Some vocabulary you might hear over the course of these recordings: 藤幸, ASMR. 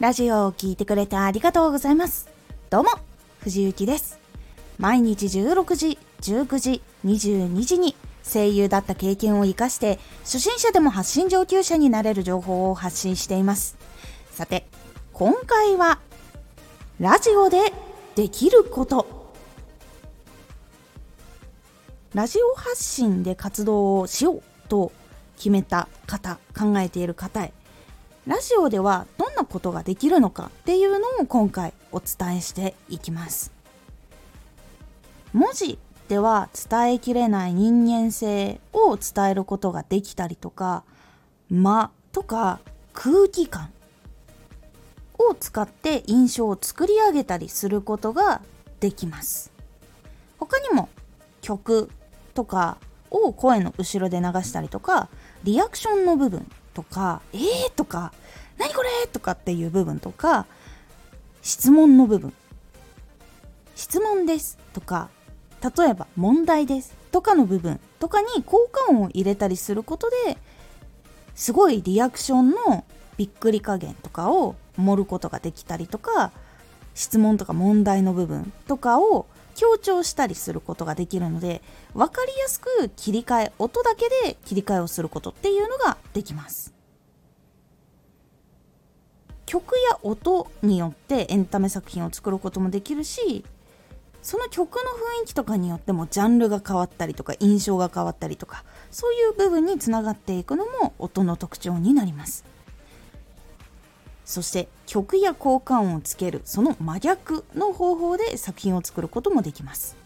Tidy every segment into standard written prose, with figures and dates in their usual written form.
ラジオを聞いてくれてありがとうございます。どうも、藤幸です。毎日16時、19時、22時に声優だった経験を生かして、初心者でも発信上級者になれる情報を発信しています。さて、今回は、ラジオでできること。ラジオ発信で活動をしようと決めた方、考えている方へ、ラジオではどんなことができるのかっていうのを今回お伝えしていきます。文字では伝えきれない人間性を伝えることができたりとか、間とか空気感を使って印象を作り上げたりすることができます。他にも曲とかを声の後ろで流したりとか、リアクションの部分とか、とか何これとかっていう部分とか、質問の部分、質問ですとか、例えば問題ですとかの部分とかに効果音を入れたりすることで、すごいリアクションのびっくり加減とかを盛ることができたりとか、質問とか問題の部分とかを強調したりすることができるので、分かりやすく切り替え、音だけで切り替えをすることっていうのができます。曲や音によってエンタメ作品を作ることもできるし、その曲の雰囲気とかによってもジャンルが変わったりとか、印象が変わったりとか、そういう部分につながっていくのも音の特徴になります。そして曲や効果音をつける、その真逆の方法で作品を作ることもできます。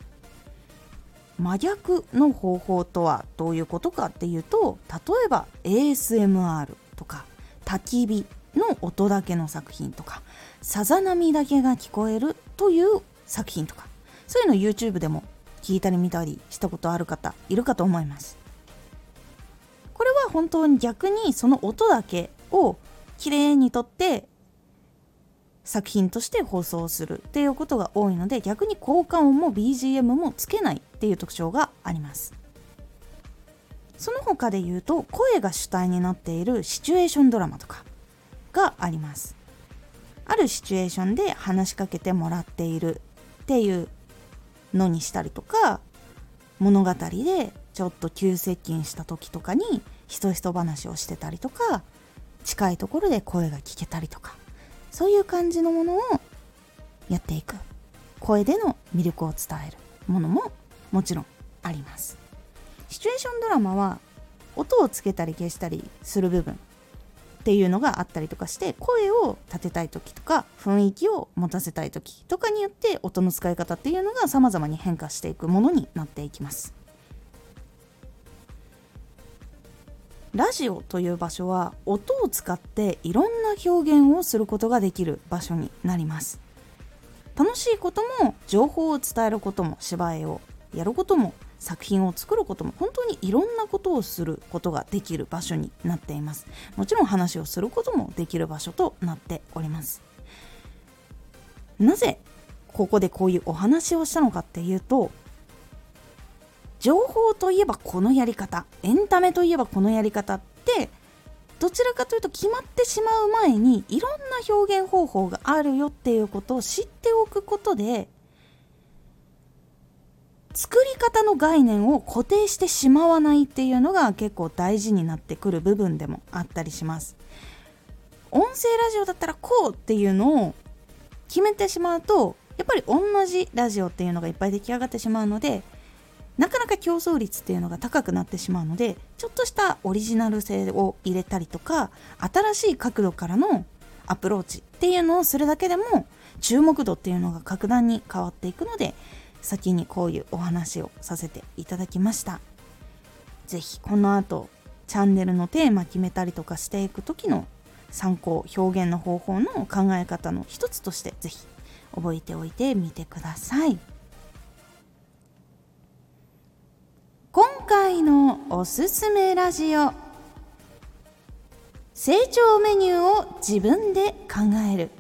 真逆の方法とはどういうことかっていうと、例えば ASMR とか、焚き火の音だけの作品とか、さざ波だけが聞こえるという作品とか、そういうの YouTube でも聞いたり見たりしたことある方いるかと思います。これは本当に逆にその音だけを綺麗に撮って作品として放送するっていうことが多いので、逆に効果音も BGM もつけないっていう特徴があります。その他で言うと、声が主体になっているシチュエーションドラマとかがあります。あるシチュエーションで話しかけてもらっているっていうのにしたりとか、物語でちょっと急接近した時とかにひそひそ話をしてたりとか、近いところで声が聞けたりとか、そういう感じのものをやっていく、声での魅力を伝えるものももちろんあります。シチュエーションドラマは音をつけたり消したりする部分っていうのがあったりとかして、声を立てたい時とか雰囲気を持たせたい時とかによって音の使い方っていうのが様々に変化していくものになっていきます。ラジオという場所は音を使っていろんな表現をすることができる場所になります。楽しいことも、情報を伝えることも、芝居をやることも、作品を作ることも、本当にいろんなことをすることができる場所になっています。もちろん話をすることもできる場所となっております。なぜここでこういうお話をしたのかっていうと、情報といえばこのやり方、エンタメといえばこのやり方って、どちらかというと決まってしまう前にいろんな表現方法があるよっていうことを知っておくことで、作り方の概念を固定してしまわないっていうのが結構大事になってくる部分でもあったりします。音声ラジオだったらこうっていうのを決めてしまうと、やっぱり同じラジオっていうのがいっぱい出来上がってしまうので、なかなか競争率っていうのが高くなってしまうので、ちょっとしたオリジナル性を入れたりとか、新しい角度からのアプローチっていうのをするだけでも注目度っていうのが格段に変わっていくので、先にこういうお話をさせていただきました。ぜひこの後チャンネルのテーマ決めたりとかしていく時の参考、表現の方法の考え方の一つとしてぜひ覚えておいてみてください。今回のおすすめラジオ、成長メニューを自分で考える。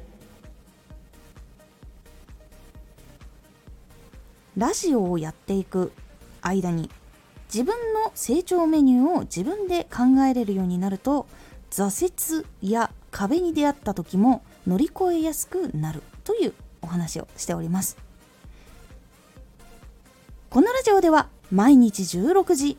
ラジオをやっていく間に自分の成長メニューを自分で考えれるようになると、挫折や壁に出会った時も乗り越えやすくなるというお話をしております。このラジオでは毎日16時、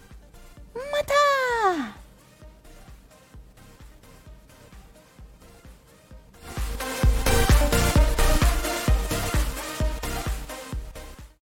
また。